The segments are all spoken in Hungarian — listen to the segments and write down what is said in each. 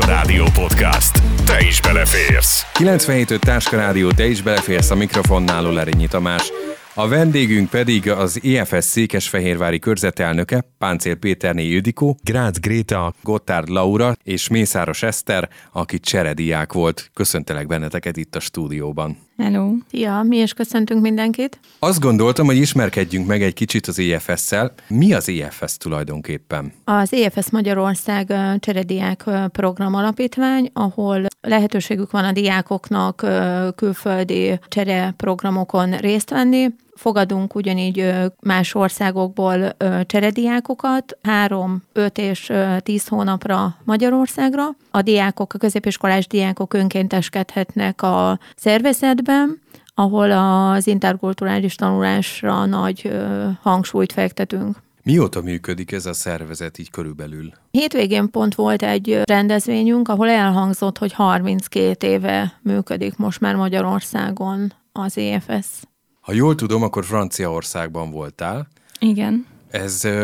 Táska Rádió Podcast. Te is beleférsz. 97.5 Táska Rádió, te is beleférsz, a mikrofonnál Lerényi Tamás. A vendégünk pedig az AFS Székesfehérvári körzetelnöke, Pánczél Péter Ildikó, Grátzl Gréta, Gotthárd Laura és Mészáros Eszter, aki cserediák volt. Köszöntelek benneteket itt a stúdióban. Hello! Ja, mi is köszöntünk mindenkit. Azt gondoltam, hogy ismerkedjünk meg egy kicsit az AFS-szel. Mi az AFS tulajdonképpen? Az AFS Magyarország Cserediák Program Alapítvány, ahol lehetőségük van a diákoknak külföldi csereprogramokon részt venni. Fogadunk ugyanígy más országokból cserediákokat, 3, 5 és 10 hónapra Magyarországra. A diákok, a középiskolás diákok önkénteskedhetnek a szervezetben, ahol az interkulturális tanulásra nagy hangsúlyt fektetünk. Mióta működik ez a szervezet így körülbelül? Hétvégén pont volt egy rendezvényünk, ahol elhangzott, hogy 32 éve működik most már Magyarországon az AFS. Ha jól tudom, akkor Franciaországban voltál. Igen.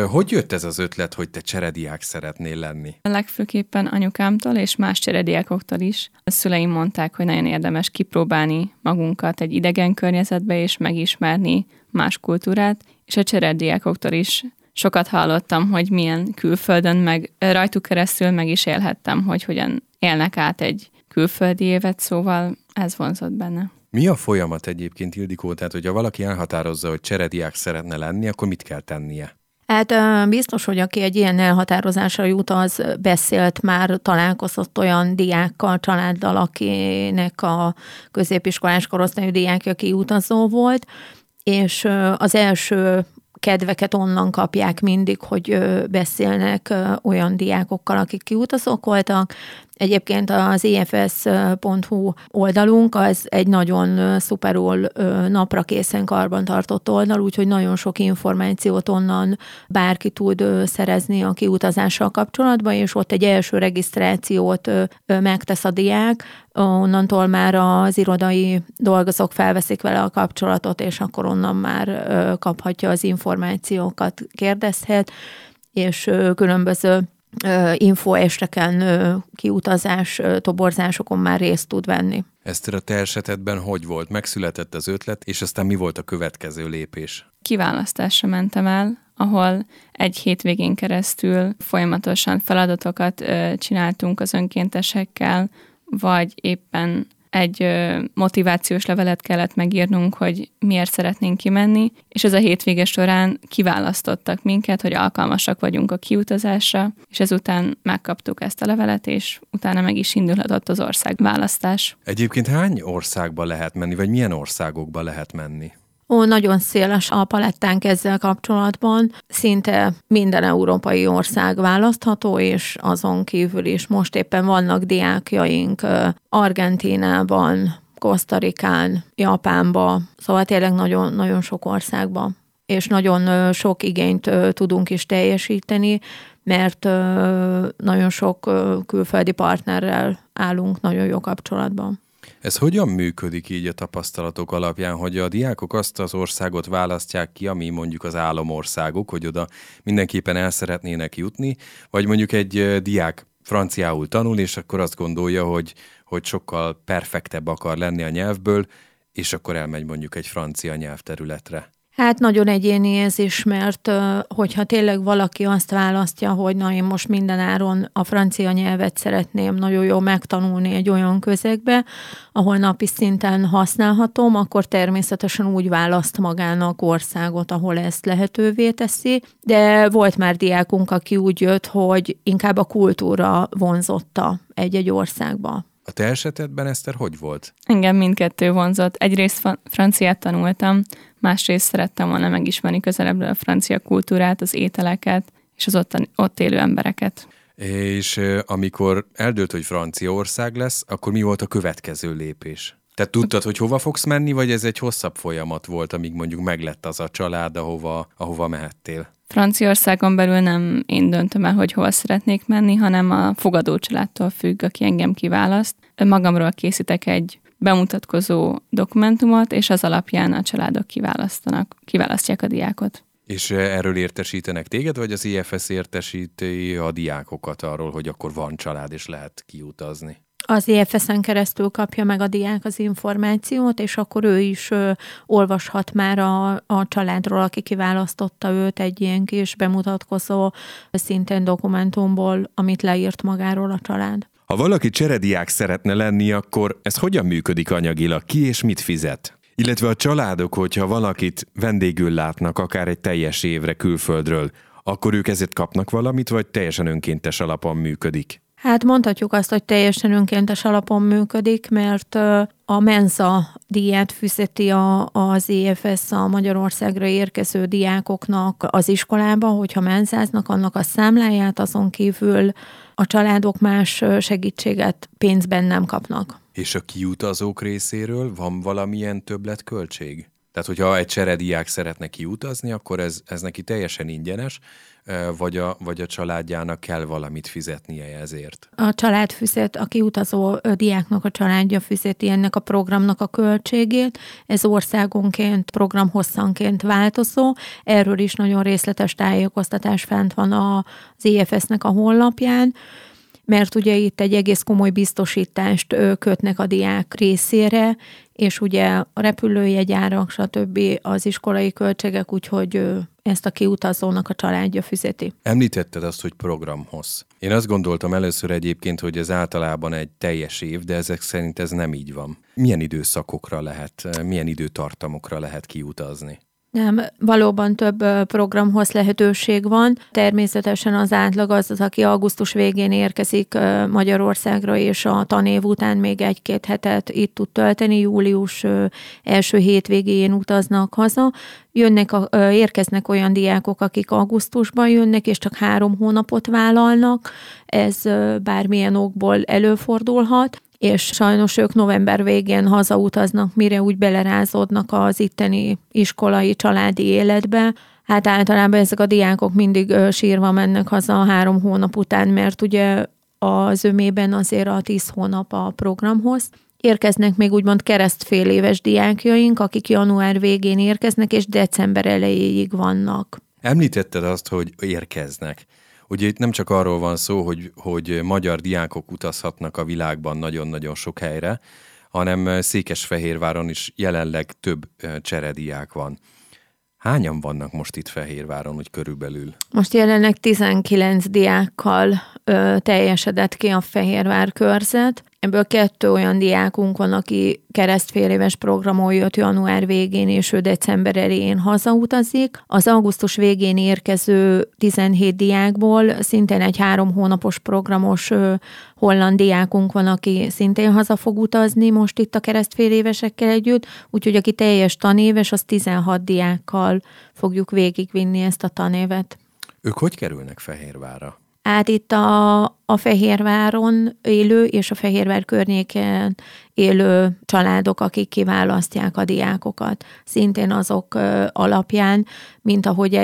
Hogy jött ez az ötlet, hogy te cserediák szeretnél lenni? Legfőképpen anyukámtól és más cserediákoktól is. A szüleim mondták, hogy nagyon érdemes kipróbálni magunkat egy idegen környezetbe és megismerni más kultúrát, és a cserediákoktól is sokat hallottam, hogy milyen külföldön, meg rajtuk keresztül meg is élhettem, hogy hogyan élnek át egy külföldi évet, szóval ez vonzott benne. Mi a folyamat egyébként, Ildikó? Tehát, hogyha valaki elhatározza, hogy cserediák szeretne lenni, akkor mit kell tennie? Hát biztos, hogy aki egy ilyen elhatározásra jut, az beszélt már, találkozott olyan diákkal, családdal, akinek a középiskolás korosztályú diákja kiutazó volt, és az első kedveket onnan kapják mindig, hogy beszélnek olyan diákokkal, akik kiutazók voltak. Egyébként az afs.hu oldalunk az egy nagyon szuperul napra készen karbantartott oldal, úgyhogy nagyon sok információt onnan bárki tud szerezni a kiutazással kapcsolatban, és ott egy első regisztrációt megtesz a diák, onnantól már az irodai dolgozók felveszik vele a kapcsolatot, és akkor onnan már kaphatja az információkat, kérdezhet, és különböző infoesteken, kiutazás, toborzásokon már részt tud venni. Eszter, a te esetedben hogy volt? Megszületett az ötlet, és aztán mi volt a következő lépés? Kiválasztásra mentem el, ahol egy hétvégén keresztül folyamatosan feladatokat csináltunk az önkéntesekkel, vagy éppen egy motivációs levelet kellett megírnunk, hogy miért szeretnénk kimenni, és ez a hétvége során kiválasztottak minket, hogy alkalmasak vagyunk a kiutazásra, és ezután megkaptuk ezt a levelet, és utána meg is indulhatott az országválasztás. Egyébként hány országba lehet menni, vagy milyen országokba lehet menni? Nagyon széles a palettánk ezzel kapcsolatban. Szinte minden európai ország választható, és azon kívül is most éppen vannak diákjaink Argentínában, Kosztarikán, Japánban, szóval tényleg nagyon, nagyon sok országban. És nagyon sok igényt tudunk is teljesíteni, mert nagyon sok külföldi partnerrel állunk nagyon jó kapcsolatban. Ez hogyan működik így a tapasztalatok alapján, hogy a diákok azt az országot választják ki, ami mondjuk az államországok, hogy oda mindenképpen el szeretnének jutni, vagy mondjuk egy diák franciául tanul, és akkor azt gondolja, hogy sokkal perfektebb akar lenni a nyelvből, és akkor elmegy mondjuk egy francia nyelvterületre? Hát nagyon egyéni ez is, mert hogyha tényleg valaki azt választja, hogy na én most minden áron a francia nyelvet szeretném nagyon jól megtanulni egy olyan közegbe, ahol napi szinten használhatom, akkor természetesen úgy választ magának országot, ahol ezt lehetővé teszi. De volt már diákunk, aki úgy jött, hogy inkább a kultúra vonzotta egy-egy országba. A te esetedben, Eszter, hogy volt? Engem mindkettő vonzott. Egyrészt franciát tanultam, másrészt szerettem volna megismerni közelebbről a francia kultúrát, az ételeket és az ott élő embereket. És amikor eldőlt, hogy Franciaország lesz, akkor mi volt a következő lépés? Te tudtad, hogy hova fogsz menni, vagy ez egy hosszabb folyamat volt, amíg mondjuk meglett az a család, ahova mehettél? Franciaországon belül nem én döntöm el, hogy hova szeretnék menni, hanem a fogadó családtól függ, aki engem kiválaszt. Magamról készítek egy bemutatkozó dokumentumot, és az alapján a családok kiválasztják a diákot. És erről értesítenek téged, vagy az IFS értesíti a diákokat arról, hogy akkor van család, és lehet kiutazni? Az IFS-en keresztül kapja meg a diák az információt, és akkor ő is olvashat már a családról, aki kiválasztotta őt egy ilyen kis bemutatkozó, szintén dokumentumból, amit leírt magáról a család. Ha valaki cserediák szeretne lenni, akkor ez hogyan működik anyagilag? Ki és mit fizet? Illetve a családok, hogyha valakit vendégül látnak, akár egy teljes évre külföldről, akkor ők ezért kapnak valamit, vagy teljesen önkéntes alapon működik? Hát mondhatjuk azt, hogy teljesen önkéntes alapon működik, mert a menza díját fizeti az EFS a Magyarországra érkező diákoknak az iskolába, hogyha menzáznak, annak a számláját, azon kívül a családok más segítséget pénzben nem kapnak. És a kiutazók részéről van valamilyen többletköltség? Tehát, hogyha egy cserediák szeretne kiutazni, akkor ez neki teljesen ingyenes, vagy a családjának kell valamit fizetnie ezért? A család fizet, a kiutazó diáknak a családja fizeti ennek a programnak a költségét. Ez országonként, programhosszanként változó. Erről is nagyon részletes tájékoztatás fent van az EFS-nek a honlapján, mert ugye itt egy egész komoly biztosítást kötnek a diák részére, és ugye a repülőjegyárak, stb. Az iskolai költségek, úgyhogy ezt a kiutazónak a családja fizeti. Említetted azt, hogy programhoz. Én azt gondoltam először egyébként, hogy ez általában egy teljes év, de ezek szerint ez nem így van. Milyen időszakokra lehet, milyen időtartamokra lehet kiutazni? Nem, valóban több programhoz lehetőség van. Természetesen az átlag az, aki augusztus végén érkezik Magyarországra, és a tanév után még egy-két hetet itt tud tölteni, július első hétvégén utaznak haza. Érkeznek olyan diákok, akik augusztusban jönnek, és csak 3 hónapot vállalnak. Ez bármilyen okból előfordulhat, és sajnos ők november végén hazautaznak, mire úgy belerázódnak az itteni iskolai, családi életbe. Hát általában ezek a diákok mindig sírva mennek haza 3 hónap után, mert ugye az ömében azért a 10 hónap a programhoz. Érkeznek még úgymond keresztféléves diákjaink, akik január végén érkeznek, és december elejéig vannak. Említetted azt, hogy érkeznek. Ugye itt nem csak arról van szó, hogy magyar diákok utazhatnak a világban nagyon-nagyon sok helyre, hanem Székesfehérváron is jelenleg több cserediák van. Hányan vannak most itt Fehérváron úgy körülbelül? Most jelenleg 19 diákkal teljesedett ki a Fehérvár körzet. Ebből 2 olyan diákunk van, aki keresztféléves programon jött január végén, és ő december elején hazautazik. Az augusztus végén érkező 17 diákból szintén egy 3 hónapos programos holland diákunk van, aki szintén haza fog utazni most itt a keresztfélévesekkel együtt, úgyhogy aki teljes tanéves, az 16 diákkal fogjuk végigvinni ezt a tanévet. Ők hogy kerülnek Fehérvárra? Hát itt a Fehérváron élő és a Fehérvár környéken élő családok, akik kiválasztják a diákokat. Szintén azok alapján, mint ahogy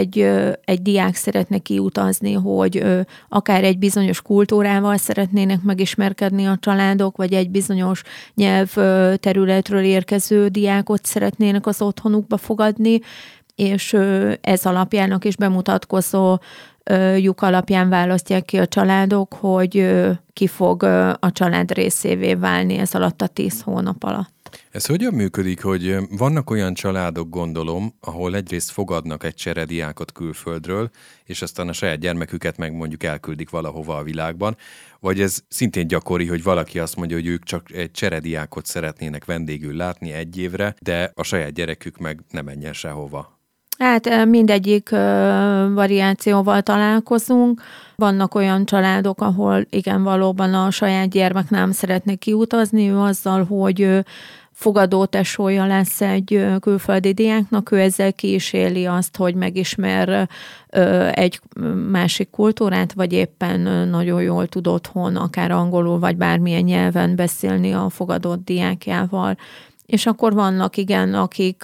egy diák szeretne kiutazni, hogy akár egy bizonyos kultúrával szeretnének megismerkedni a családok, vagy egy bizonyos nyelvterületről érkező diákot szeretnének az otthonukba fogadni, és ez alapjának is bemutatkozó lyuk alapján választják ki a családok, hogy ki fog a család részévé válni ez alatt a 10 hónap alatt. Ez hogyan működik, hogy vannak olyan családok, gondolom, ahol egyrészt fogadnak egy cserediákot külföldről, és aztán a saját gyermeküket meg mondjuk elküldik valahova a világban, vagy ez szintén gyakori, hogy valaki azt mondja, hogy ők csak egy cserediákot szeretnének vendégül látni egy évre, de a saját gyerekük meg ne menjen sehova. Hát mindegyik variációval találkozunk. Vannak olyan családok, ahol igen, valóban a saját gyermek nem szeretne kiutazni, ő azzal, hogy fogadó tesója lesz egy külföldi diáknak, ő ezzel kíséri azt, hogy megismer egy másik kultúrát, vagy éppen nagyon jól tud otthon, akár angolul, vagy bármilyen nyelven beszélni a fogadott diákjával. És akkor vannak, igen, akik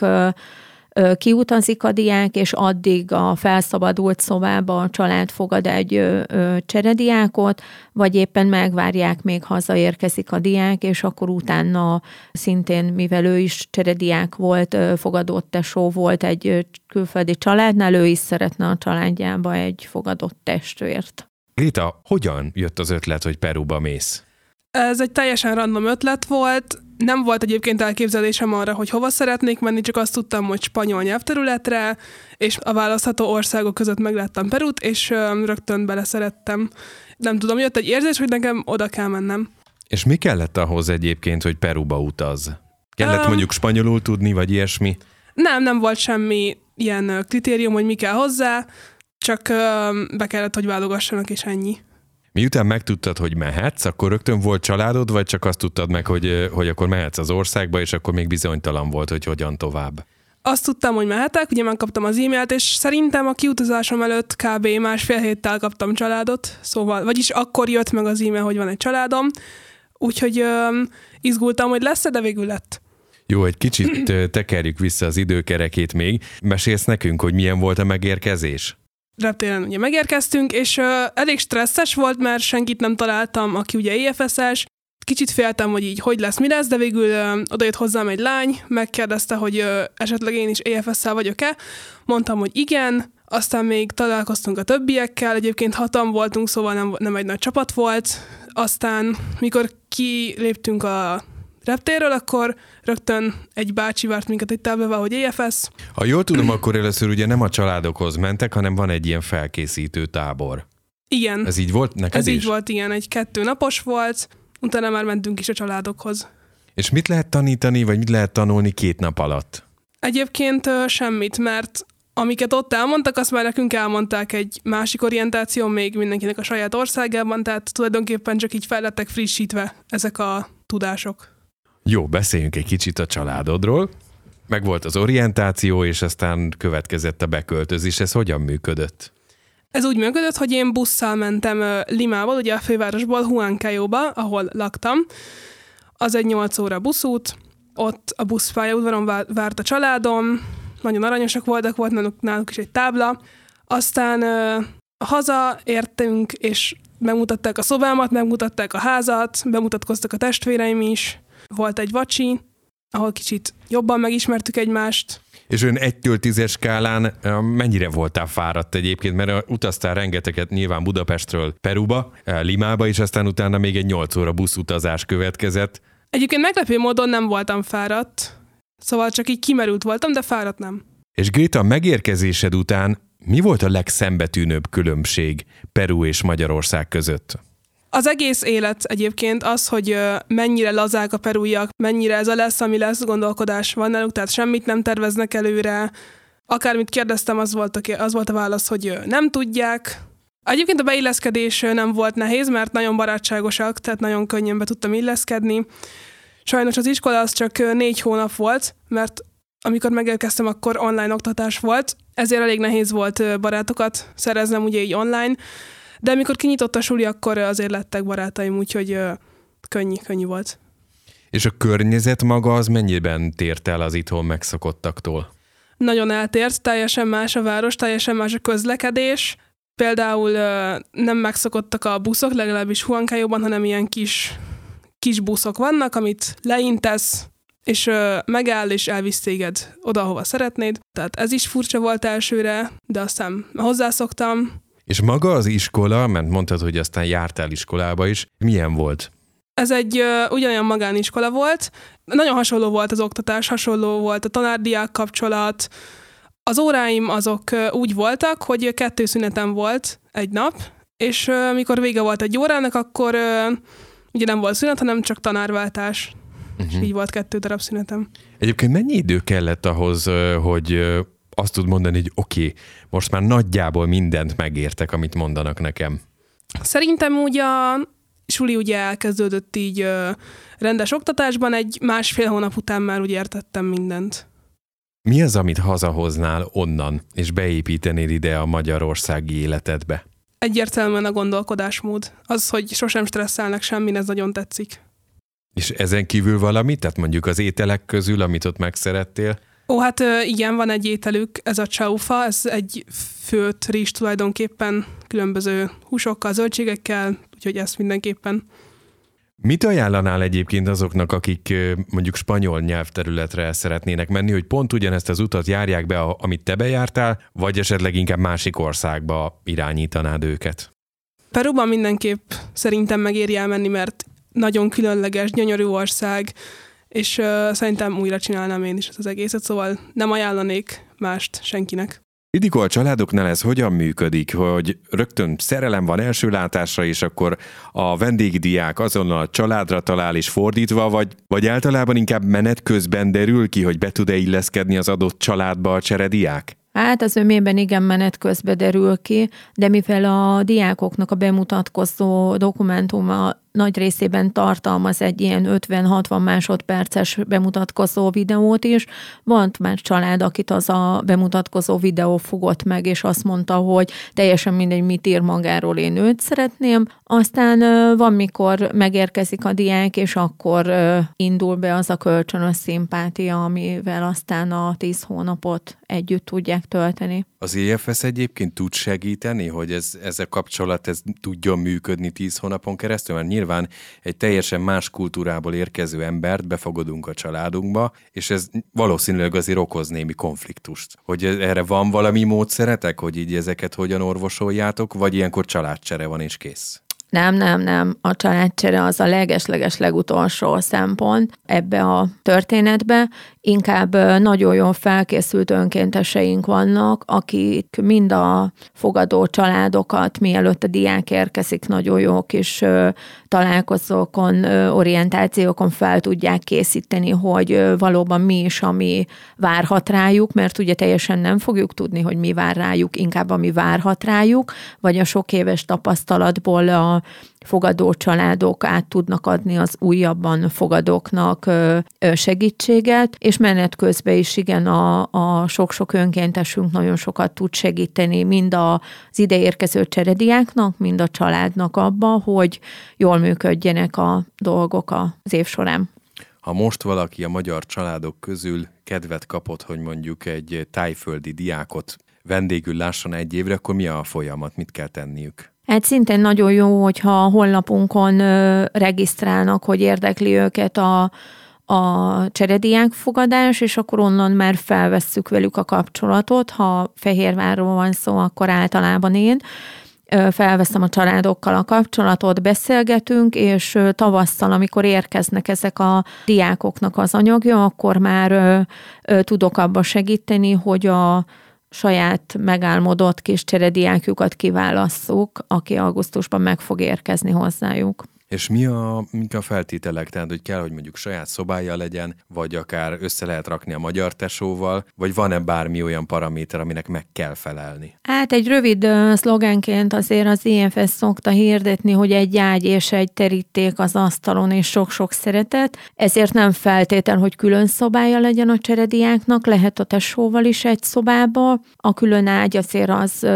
kiutazik a diák, és addig a felszabadult szobába a család fogad egy cserediákot, vagy éppen megvárják, még hazaérkezik a diák, és akkor utána szintén, mivel ő is cserediák volt, fogadott tesó volt egy külföldi családnál, ő is szeretne a családjába egy fogadott testvért. Gréta, hogyan jött az ötlet, hogy Peruba mész? Ez egy teljesen random ötlet volt. Nem volt egyébként elképzelésem arra, hogy hova szeretnék menni, csak azt tudtam, hogy spanyol nyelvterületre, és a választható országok között megláttam Perút, és rögtön beleszerettem. Nem tudom, jött egy érzés, hogy nekem oda kell mennem. És mi kellett ahhoz egyébként, hogy Peruba utazz? Kellett mondjuk spanyolul tudni, vagy ilyesmi? Nem volt semmi ilyen kritérium, hogy mi kell hozzá, csak be kellett, hogy válogassanak, és ennyi. Miután megtudtad, hogy mehetsz, akkor rögtön volt családod, vagy csak azt tudtad meg, hogy akkor mehetsz az országba, és akkor még bizonytalan volt, hogy hogyan tovább? Azt tudtam, hogy mehetek, ugye megkaptam az e-mailt, és szerintem a kiutazásom előtt kb. Másfél héttel kaptam családot, szóval, vagyis akkor jött meg az e-mail, hogy van egy családom, úgyhogy izgultam, hogy lesz-e, de végül lett. Jó, egy kicsit tekerjük vissza az időkerekét még. Mesélsz nekünk, hogy milyen volt a megérkezés? Reptéren ugye megérkeztünk, és elég stresszes volt, mert senkit nem találtam, aki ugye AFS-es. Kicsit féltem, hogy így hogy lesz, mi lesz, de végül odajött hozzám egy lány, megkérdezte, hogy esetleg én is AFS-szel vagyok-e. Mondtam, hogy igen, aztán még találkoztunk a többiekkel, egyébként 6-an voltunk, szóval nem egy nagy csapat volt. Aztán, mikor kiléptünk a reptérről, akkor rögtön egy bácsi várt minket egy táblával, hogy AFS. Ha jól tudom, akkor először ugye nem a családokhoz mentek, hanem van egy ilyen felkészítő tábor. Igen. Ez így volt neked? Ez így volt, igen. 1-2 napos volt, utána már mentünk is a családokhoz. És mit lehet tanítani, vagy mit lehet tanulni 2 nap alatt? Egyébként semmit, mert amiket ott elmondtak, azt már nekünk elmondták egy másik orientáción, még mindenkinek a saját országában, tehát tulajdonképpen csak így fel lettek frissítve ezek a tudások. Jó, beszéljünk egy kicsit a családodról. Megvolt az orientáció, és aztán következett a beköltözés. Ez hogyan működött? Ez úgy működött, hogy én busszal mentem Limából, ugye a fővárosból Huancayóba, ahol laktam. Az egy 8 óra buszút. Ott a buszpályaudvaron várt a családom. Nagyon aranyosak volt náluk is egy tábla. Aztán hazaértünk, és megmutatták a szobámat, megmutatták a házat, bemutatkoztak a testvéreim is. Volt egy vacsi, ahol kicsit jobban megismertük egymást. És ön 1-10-es skálán mennyire voltál fáradt egyébként? Mert utaztál rengeteget nyilván Budapestről Peruba, Limába, és aztán utána még egy 8 óra buszutazás következett. Egyébként meglepő módon nem voltam fáradt, szóval csak így kimerült voltam, de fáradt nem. És Gréta, megérkezésed után mi volt a legszembetűnőbb különbség Peru és Magyarország között? Az egész élet egyébként az, hogy mennyire lazák a perúiak, mennyire ez a lesz, ami lesz, gondolkodás van náluk, tehát semmit nem terveznek előre. Akármit kérdeztem, az volt a válasz, hogy nem tudják. Egyébként a beilleszkedés nem volt nehéz, mert nagyon barátságosak, tehát nagyon könnyen be tudtam illeszkedni. Sajnos az iskola az csak 4 hónap volt, mert amikor megérkeztem, akkor online oktatás volt, ezért elég nehéz volt barátokat szereznem ugye így online. De amikor kinyitott a suli, akkor azért lettek barátaim, úgyhogy könnyű volt. És a környezet maga az mennyiben tért el az itthon megszokottaktól? Nagyon eltért, teljesen más a város, teljesen más a közlekedés. Például nem megszokottak a buszok, legalábbis Huancayóban, hanem ilyen kis buszok vannak, amit leintesz, és megáll, és elvisz téged oda, hova szeretnéd. Tehát ez is furcsa volt elsőre, de aztán hozzászoktam. És maga az iskola, mert mondtad, hogy aztán jártál iskolába is, milyen volt? Ez egy ugyanolyan magániskola volt. Nagyon hasonló volt az oktatás, hasonló volt a tanár-diák kapcsolat. Az óráim azok úgy voltak, hogy 2 szünetem volt egy nap, és mikor vége volt egy órának, akkor ugye nem volt szünet, hanem csak tanárváltás. Uh-huh. És így volt 2 darab szünetem. Egyébként mennyi idő kellett ahhoz, hogy... azt tud mondani, hogy oké, most már nagyjából mindent megértek, amit mondanak nekem. Szerintem ugye a suli ugye elkezdődött így rendes oktatásban, 1,5 hónap után már úgy értettem mindent. Mi az, amit hazahoznál onnan, és beépítenéd ide a magyarországi életedbe? Egyértelműen a gondolkodásmód. Az, hogy sosem stresszelnek semmin, ez nagyon tetszik. És ezen kívül valami? Tehát mondjuk az ételek közül, amit ott megszerettél? Ó, hát igen, van egy ételük, ez a csaufa, ez egy főtt rizs tulajdonképpen különböző húsokkal, zöldségekkel, úgyhogy ezt mindenképpen. Mit ajánlanál egyébként azoknak, akik mondjuk spanyol nyelvterületre szeretnének menni, hogy pont ugyanezt az utat járják be, amit te bejártál, vagy esetleg inkább másik országba irányítanád őket? Perúban mindenképp szerintem megéri elmenni, mert nagyon különleges, gyönyörű ország, és szerintem újra csinálnám én is ezt az egészet, szóval nem ajánlanék mást senkinek. Ildikó, a családoknál ez hogyan működik, hogy rögtön szerelem van első látásra, és akkor a vendégdiák azonnal a családra talál és fordítva, vagy általában inkább menet közben derül ki, hogy be tud-e illeszkedni az adott családba a cserediák? Hát az önmében igen, menet közben derül ki, de mivel a diákoknak a bemutatkozó dokumentuma nagy részében tartalmaz egy ilyen 50-60 másodperces bemutatkozó videót is, volt már család, akit az a bemutatkozó videó fogott meg, és azt mondta, hogy teljesen mindegy, mit ír magáról, én őt szeretném. Aztán van, mikor megérkezik a diák, és akkor indul be az a kölcsönös szimpátia, amivel aztán a 10 hónapot együtt tudják tölteni. Az AFS egyébként tud segíteni, hogy ez a kapcsolat tudjon működni 10 hónapon keresztül, mert nyilván egy teljesen más kultúrából érkező embert befogadunk a családunkba, és ez valószínűleg azért okoz némi konfliktust. Hogy erre van valami módszeretek, hogy így ezeket hogyan orvosoljátok, vagy ilyenkor családcsere van és kész? Nem. A családcsere az a leges-leges legutolsó szempont ebbe a történetbe. Inkább nagyon jól felkészült önkénteseink vannak, akik mind a fogadó családokat, mielőtt a diák érkezik, nagyon jó kis találkozókon, orientációkon fel tudják készíteni, hogy valóban mi is, ami várhat rájuk, mert ugye teljesen nem fogjuk tudni, hogy mi vár rájuk, inkább ami várhat rájuk, vagy a sok éves tapasztalatból a fogadó családok át tudnak adni az újabban fogadóknak segítséget, és menet közben is igen, a sok-sok önkéntesünk nagyon sokat tud segíteni mind az ideérkező cserediáknak, mind a családnak abban, hogy jól működjenek a dolgok az év során. Ha most valaki a magyar családok közül kedvet kapott, hogy mondjuk egy tájföldi diákot vendégül lásson egy évre, akkor mi a folyamat, mit kell tenniük? Hát szintén nagyon jó, hogyha a honlapunkon regisztrálnak, hogy érdekli őket a cserediák fogadás, és akkor onnan már felvesszük velük a kapcsolatot. Ha Fehérvárról van szó, akkor általában én felveszem a családokkal a kapcsolatot, beszélgetünk, és tavasszal, amikor érkeznek ezek a diákoknak az anyagja, akkor már tudok abba segíteni, hogy a saját megálmodott kis cserediákjukat kiválasszuk, aki augusztusban meg fog érkezni hozzájuk. És mik a feltételek? Tehát, hogy kell, hogy mondjuk saját szobája legyen, vagy akár össze lehet rakni a magyar tesóval, vagy van-e bármi olyan paraméter, aminek meg kell felelni? Hát egy rövid szlogánként azért az AFS szokta hirdetni, hogy egy ágy és egy teríték az asztalon, és sok-sok szeretet. Ezért nem feltétel, hogy külön szobája legyen a cserediáknak, lehet a tesóval is egy szobába. A külön ágy azért az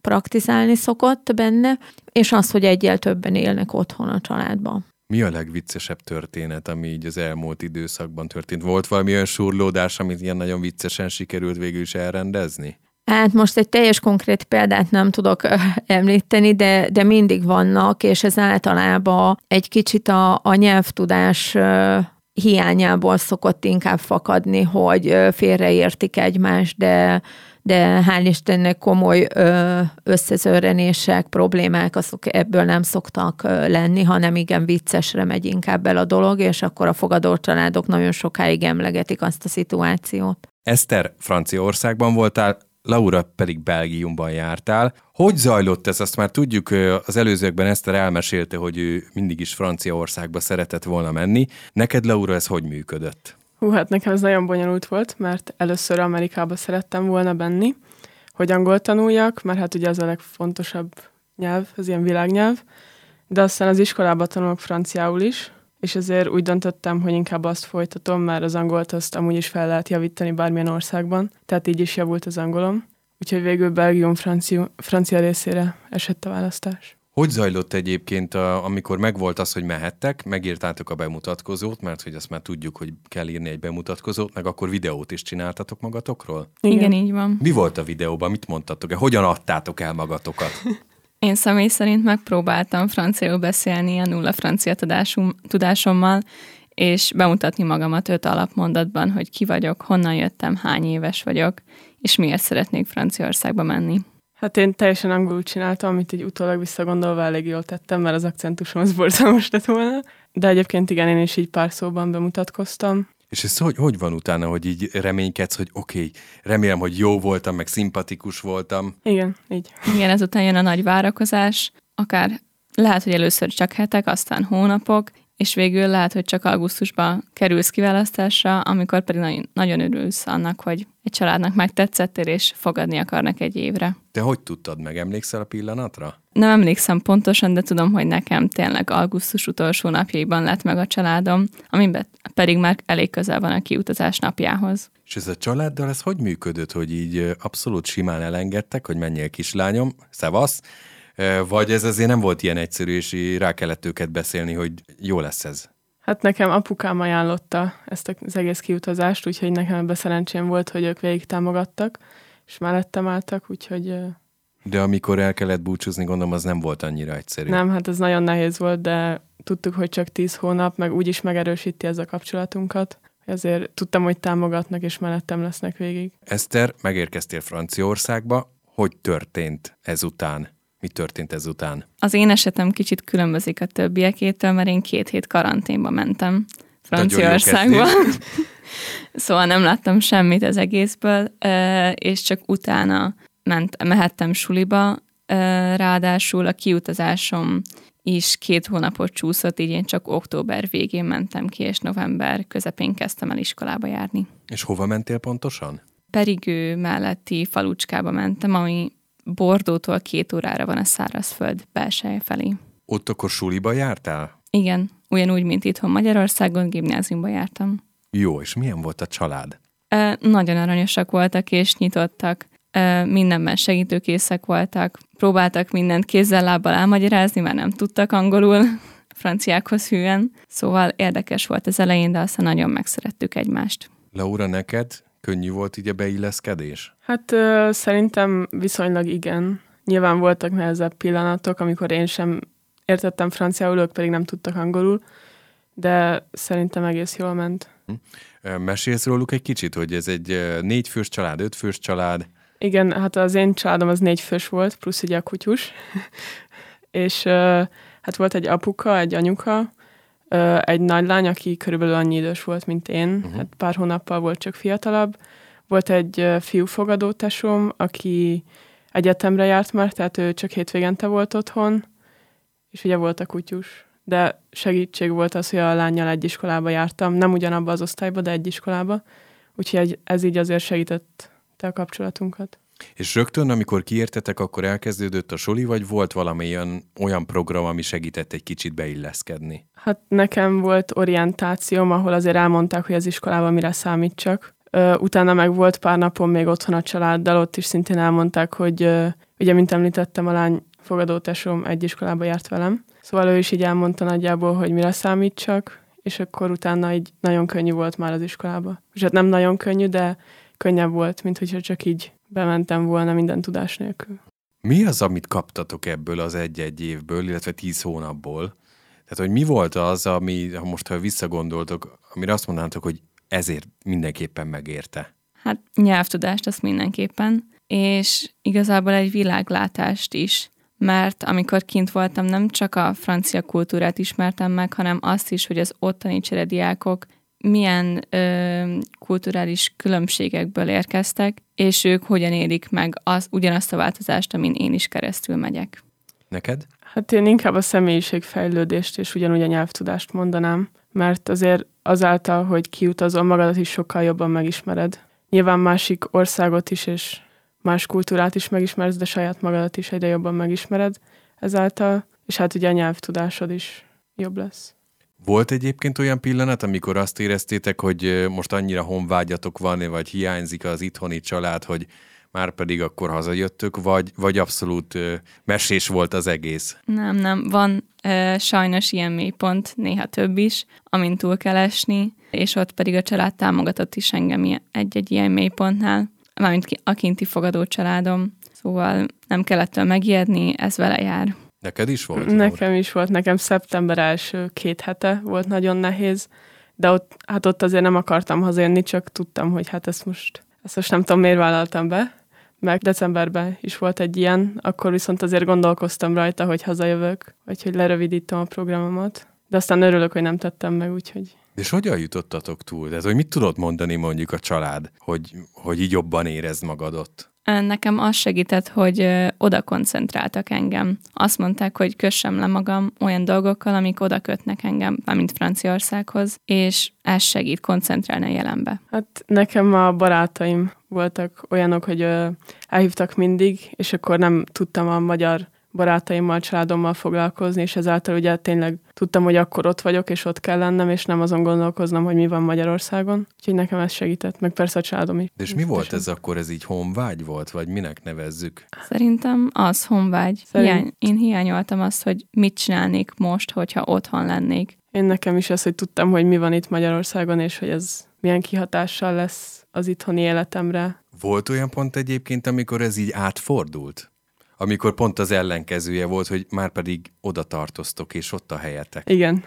praktizálni szokott benne, és az, hogy egyel többen élnek otthon a családban. Mi a legviccesebb történet, ami így az elmúlt időszakban történt? Volt valami olyan surlódás, amit ilyen nagyon viccesen sikerült végül is elrendezni? Hát most egy teljes konkrét példát nem tudok említeni, de mindig vannak, és ez általában egy kicsit a nyelvtudás hiányából szokott inkább fakadni, hogy félreértik egymást, de hál' Istennek komoly összezörrenések, problémák, azok ebből nem szoktak lenni, hanem igen, viccesre megy inkább el a dolog, és akkor a fogadó családok nagyon sokáig emlegetik azt a szituációt. Eszter, Franciaországban voltál, Laura pedig Belgiumban jártál. Hogy zajlott ez? Azt már tudjuk, az előzőkben Eszter elmesélte, hogy ő mindig is Franciaországba szeretett volna menni. Neked, Laura, ez hogy működött? Hát nekem ez nagyon bonyolult volt, mert először Amerikába szerettem volna menni, hogy angol tanuljak, mert hát ugye az a legfontosabb nyelv, az ilyen világnyelv, de aztán az iskolába tanulok franciául is, és ezért úgy döntöttem, hogy inkább azt folytatom, mert az angolt azt amúgy is fel lehet javítani bármilyen országban, tehát így is javult az angolom, úgyhogy végül Belgium francia részére esett a választás. Hogy zajlott egyébként, amikor megvolt az, hogy mehettek, megírtátok a bemutatkozót, mert hogy azt már tudjuk, hogy kell írni egy bemutatkozót, meg akkor videót is csináltatok magatokról? Igen, így van. Mi volt a videóban, mit mondtatok? Hogyan adtátok el magatokat? Én személy szerint megpróbáltam franciául beszélni a nulla francia tudásommal, és bemutatni magamat 5 alapmondatban, hogy ki vagyok, honnan jöttem, hány éves vagyok, és miért szeretnék Franciaországba menni. Hát én teljesen angolul csináltam, amit így utólag visszagondolva elég jól tettem, mert az akcentusom az borzalmas lett volna. De egyébként igen, én is így pár szóban bemutatkoztam. És ez hogy van utána, hogy így reménykedsz, hogy oké, remélem, hogy jó voltam, meg szimpatikus voltam? Igen, így. Igen, ezután jön a nagy várakozás, akár lehet, hogy először csak hetek, aztán hónapok, és végül lehet, hogy csak augusztusban kerülsz kiválasztásra, amikor pedig nagyon örülsz annak, hogy egy családnak megtetszettél, és fogadni akarnak egy évre. De hogy tudtad meg? Emlékszel a pillanatra? Nem emlékszem pontosan, de tudom, hogy nekem tényleg augusztus utolsó napjaiban lett meg a családom, amiben pedig már elég közel van a kiutazás napjához. És ez a családdal, ez hogy működött, hogy így abszolút simán elengedtek, hogy menjél kislányom, szevasz, vagy ez azért nem volt ilyen egyszerű, és rá kellett őket beszélni, hogy jó lesz ez? Hát nekem apukám ajánlotta ezt az egész kiutazást, úgyhogy nekem ebben szerencsém volt, hogy ők végig támogattak, és mellettem álltak, úgyhogy... De amikor el kellett búcsúzni, gondolom, az nem volt annyira egyszerű. Nem, hát ez nagyon nehéz volt, de tudtuk, hogy csak 10 hónap, meg úgyis megerősíti ez a kapcsolatunkat. Ezért tudtam, hogy támogatnak, és mellettem lesznek végig. Eszter, megérkeztél Franciaországba. Hogy történt ezután? Mi történt ezután? Az én esetem kicsit különbözik a többiekétől, mert én 2 hét karanténba mentem Franciaországba. Szóval nem láttam semmit az egészből, és csak utána mehettem suliba, ráadásul a kiutazásom is 2 hónapot csúszott, így én csak október végén mentem ki, és november közepén kezdtem el iskolába járni. És hova mentél pontosan? Perigő melletti falucskába mentem, ami Bordótól 2 órára van a szárazföld belseje felé. Ott akkor suliba jártál? Igen, ugyanúgy, mint itthon Magyarországon, gimnáziumba jártam. Jó, és milyen volt a család? Nagyon aranyosak voltak és nyitottak. Mindenben segítőkészek voltak. Próbáltak mindent kézzel-lábbal elmagyarázni, mert nem tudtak angolul, franciákhoz hűen. Szóval érdekes volt az elején, de aztán nagyon megszerettük egymást. Laura, neked könnyű volt így a beilleszkedés? Hát szerintem viszonylag igen. Nyilván voltak nehezebb pillanatok, amikor én sem értettem franciául, ők pedig nem tudtak angolul, de szerintem egész jól ment. Mesélsz róluk egy kicsit, hogy ez egy 4 fős család, 5 fős család? Igen, hát az én családom az 4 fős volt, plusz ugye a kutyus. És hát volt egy apuka, egy anyuka, egy nagylány, aki körülbelül annyi idős volt, mint én, hát pár hónappal volt csak fiatalabb. Volt egy fiúfogadó tesóm, aki egyetemre járt már, tehát ő csak hétvégente volt otthon, és ugye volt a kutyus. De segítség volt az, hogy a lányjal egy iskolába jártam, nem ugyanabba az osztályba, de egy iskolába, úgyhogy ez így azért segítette a kapcsolatunkat. És rögtön, amikor kiértetek, akkor elkezdődött a suli, vagy volt valamilyen olyan program, ami segített egy kicsit beilleszkedni? Hát nekem volt orientációm, ahol azért elmondták, hogy az iskolában mire számítsak. Utána meg volt pár napom még otthon a családdal, ott is szintén elmondták, hogy ugye, mint említettem, a lány fogadótesóm egy iskolába járt velem. Szóval ő is így elmondta nagyjából, hogy mire számítsak, és akkor utána így nagyon könnyű volt már az iskolába. És hát nem nagyon könnyű, de könnyebb volt, mint hogyha csak így bementem volna minden tudás nélkül. Mi az, amit kaptatok ebből az 1 évből, illetve 10 hónapból? Tehát, hogy mi volt az, ami, ha visszagondoltok, amire azt mondanátok, hogy ezért mindenképpen megérte? Hát nyelvtudást, azt mindenképpen, és igazából egy világlátást is, mert amikor kint voltam, nem csak a francia kultúrát ismertem meg, hanem azt is, hogy az ottani cserediákok milyen kulturális különbségekből érkeztek, és ők hogyan élik meg ugyanazt a változást, amin én is keresztül megyek. Neked? Hát én inkább a személyiségfejlődést és ugyanúgy a nyelvtudást mondanám, mert azért azáltal, hogy kiutazol, magadat is sokkal jobban megismered. Nyilván másik országot is és más kultúrát is megismersz, de saját magadat is egyre jobban megismered ezáltal, és hát ugye a nyelvtudásod is jobb lesz. Volt egyébként olyan pillanat, amikor azt éreztétek, hogy most annyira honvágyatok van, vagy hiányzik az itthoni család, hogy már pedig akkor hazajöttök, vagy abszolút mesés volt az egész? Nem, van sajnos ilyen mélypont, néha több is, amin túl kell esni, és ott pedig a család támogatott is engem egy-egy ilyen mélypontnál, mármint a kinti fogadó családom. Szóval nem kell ettől megijedni, ez vele jár. Neked is volt? Nekem is volt, nekem szeptember első 2 hete volt nagyon nehéz, de ott azért nem akartam hazajönni, csak tudtam, hogy ezt most nem tudom, miért vállaltam be, meg decemberben is volt egy ilyen, akkor viszont azért gondolkoztam rajta, hogy hazajövök, vagy hogy lerövidítem a programomat, de aztán örülök, hogy nem tettem meg, úgyhogy... És hogyan jutottatok túl? Tehát, hogy mit tudod mondani mondjuk a család, hogy így jobban érezd magad ott? Nekem az segített, hogy oda koncentráltak engem. Azt mondták, hogy kössem le magam olyan dolgokkal, amik oda kötnek engem, mármint Franciaországhoz, és ez segít koncentrálni a jelenbe. Hát nekem a barátaim voltak olyanok, hogy elhívtak mindig, és akkor nem tudtam a magyar barátaimmal, családommal foglalkozni, és ezáltal ugye tényleg tudtam, hogy akkor ott vagyok, és ott kell lennem, és nem azon gondolkoznom, hogy mi van Magyarországon. Úgyhogy nekem ez segített, meg persze a családom is. De és mi volt ez akkor? Ez így honvágy volt, vagy minek nevezzük? Szerintem az honvágy. Én hiányoltam azt, hogy mit csinálnék most, hogyha otthon lennék. Én nekem is az, hogy tudtam, hogy mi van itt Magyarországon, és hogy ez milyen kihatással lesz az itthoni életemre. Volt olyan pont egyébként, amikor ez így átfordult? Amikor pont az ellenkezője volt, hogy már pedig oda tartoztok, és ott a helyetek. Igen.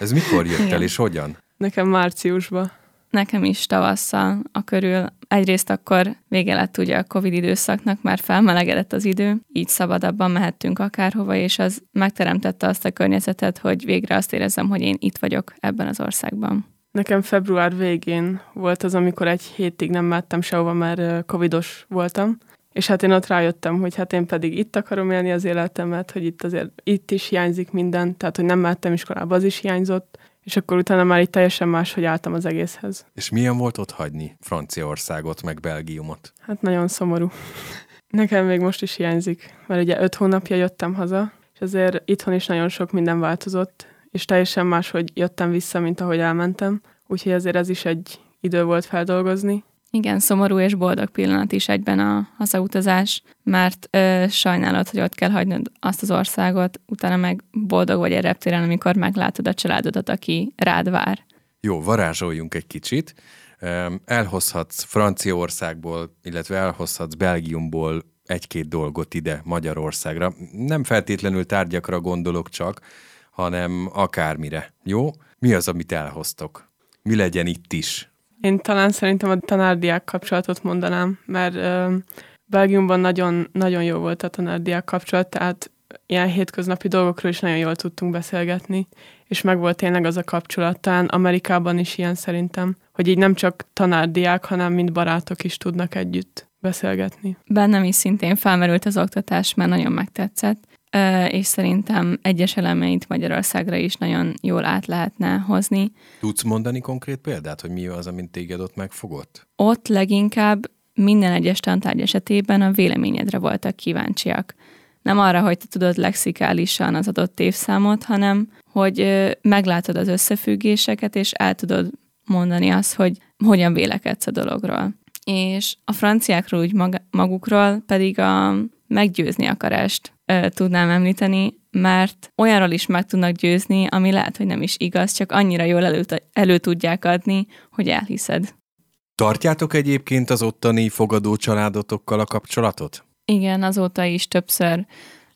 Ez mikor jött el, és hogyan? Nekem márciusban. Nekem is tavasszal a körül. Egyrészt akkor vége lett ugye a Covid időszaknak, már felmelegedett az idő, így szabadabban mehettünk akárhova, és az megteremtette azt a környezetet, hogy végre azt érezzem, hogy én itt vagyok ebben az országban. Nekem február végén volt az, amikor 1 hétig nem mentem sehova, mert covidos voltam. És hát én ott rájöttem, hogy hát én pedig itt akarom élni az életemet, hogy itt azért itt is hiányzik minden, tehát hogy nem mentem iskolába, az is hiányzott, és akkor utána már itt teljesen máshogy álltam az egészhez. És milyen volt ott hagyni Franciaországot, meg Belgiumot? Hát nagyon szomorú. Nekem még most is hiányzik, mert ugye 5 hónapja jöttem haza, és azért itthon is nagyon sok minden változott, és teljesen máshogy jöttem vissza, mint ahogy elmentem, úgyhogy azért ez is egy idő volt feldolgozni. Igen, szomorú és boldog pillanat is egyben a hazautazás, mert sajnálod, hogy ott kell hagynod azt az országot, utána meg boldog vagy a reptéren, amikor meglátod a családodat, aki rád vár. Jó, varázsoljunk egy kicsit. Elhozhatsz Franciaországból, illetve elhozhatsz Belgiumból 1-2 dolgot ide Magyarországra. Nem feltétlenül tárgyakra gondolok csak, hanem akármire. Jó? Mi az, amit elhoztok? Mi legyen itt is? Én talán szerintem a tanár-diák kapcsolatot mondanám, mert Belgiumban nagyon, nagyon jó volt a tanár-diák kapcsolat, tehát ilyen hétköznapi dolgokról is nagyon jól tudtunk beszélgetni, és meg volt tényleg az a kapcsolat, talán Amerikában is ilyen szerintem, hogy így nem csak tanár-diák, hanem mind barátok is tudnak együtt beszélgetni. Bennem is szintén felmerült az oktatás, mert nagyon megtetszett, és szerintem egyes elemeit Magyarországra is nagyon jól át lehetne hozni. Tudsz mondani konkrét példát, hogy mi az, amint téged ott megfogott? Ott leginkább minden egyes tantárgy esetében a véleményedre voltak kíváncsiak. Nem arra, hogy te tudod lexikálisan az adott évszámot, hanem hogy meglátod az összefüggéseket, és el tudod mondani azt, hogy hogyan vélekedsz a dologról. És a franciákról úgy magukról pedig a meggyőzni akarást tudnám említeni, mert olyanról is meg tudnak győzni, ami lehet, hogy nem is igaz, csak annyira jól elő tudják adni, hogy elhiszed. Tartjátok egyébként az ottani fogadó családotokkal a kapcsolatot? Igen, azóta is többször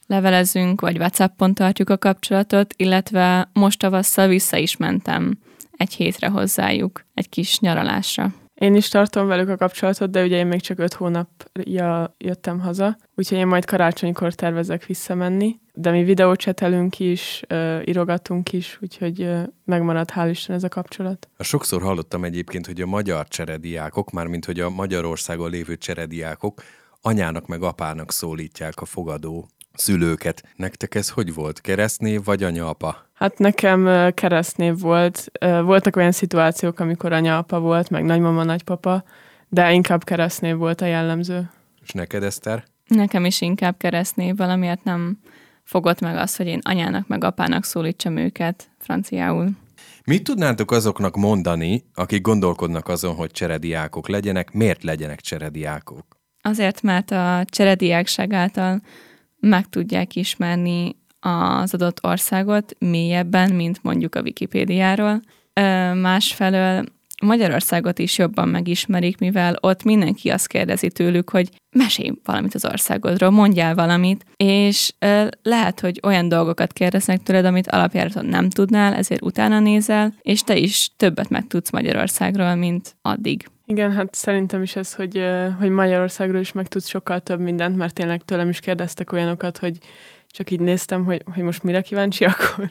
levelezünk, vagy WhatsAppon tartjuk a kapcsolatot, illetve most tavasszal vissza is mentem 1 hétre hozzájuk, egy kis nyaralásra. Én is tartom velük a kapcsolatot, de ugye én még csak 5 hónapja jöttem haza, úgyhogy én majd karácsonykor tervezek visszamenni, de mi videócsetelünk is, írogatunk is, úgyhogy megmarad hál' Isten ez a kapcsolat. Sokszor hallottam egyébként, hogy a magyar cserediákok, mármint hogy a Magyarországon lévő cserediákok anyának meg apának szólítják a fogadó szülőket. Nektek ez hogy volt? Keresztnév vagy anya-apa? Hát nekem keresztnév volt. Voltak olyan szituációk, amikor anya-apa volt, meg nagymama, nagypapa, de inkább keresztnév volt a jellemző. És neked, Eszter? Nekem is inkább keresztnév, valamiért nem fogott meg az, hogy én anyának meg apának szólítsam őket franciául. Mit tudnátok azoknak mondani, akik gondolkodnak azon, hogy cserediákok legyenek, miért legyenek cserediákok? Azért, mert a cserediákság által meg tudják ismerni az adott országot mélyebben, mint mondjuk a Wikipédiáról. Másfelől Magyarországot is jobban megismerik, mivel ott mindenki azt kérdezi tőlük, hogy mesélj valamit az országodról, mondjál valamit, és lehet, hogy olyan dolgokat kérdeznek tőled, amit alapjáraton nem tudnál, ezért utána nézel, és te is többet megtudsz Magyarországról, mint addig. Igen, hát szerintem is ez, hogy Magyarországról is megtudsz sokkal több mindent, mert tényleg tőlem is kérdeztek olyanokat, hogy csak így néztem, hogy most mire kíváncsi akkor.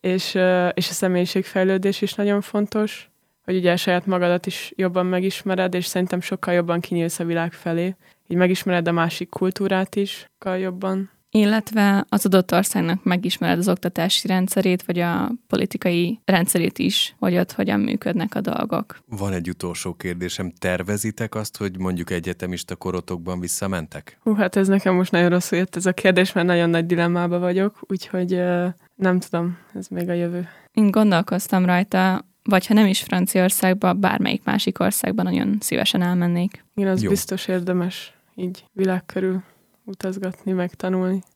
És a személyiségfejlődés is nagyon fontos, hogy ugye saját magadat is jobban megismered, és szerintem sokkal jobban kinyílsz a világ felé. Így megismered a másik kultúrát is sokkal jobban. Illetve az adott országnak megismered az oktatási rendszerét, vagy a politikai rendszerét is, hogy ott hogyan működnek a dolgok. Van egy utolsó kérdésem. Tervezitek azt, hogy mondjuk egyetemista korotokban visszamentek? Hát ez nekem most nagyon rosszul jött ez a kérdés, mert nagyon nagy dilemmában vagyok, úgyhogy nem tudom, ez még a jövő. Én gondolkoztam rajta, vagy ha nem is Franciaországba, bármelyik másik országban nagyon szívesen elmennék. Igen, az jó. Biztos érdemes így világ körül utazgatni, megtanulni.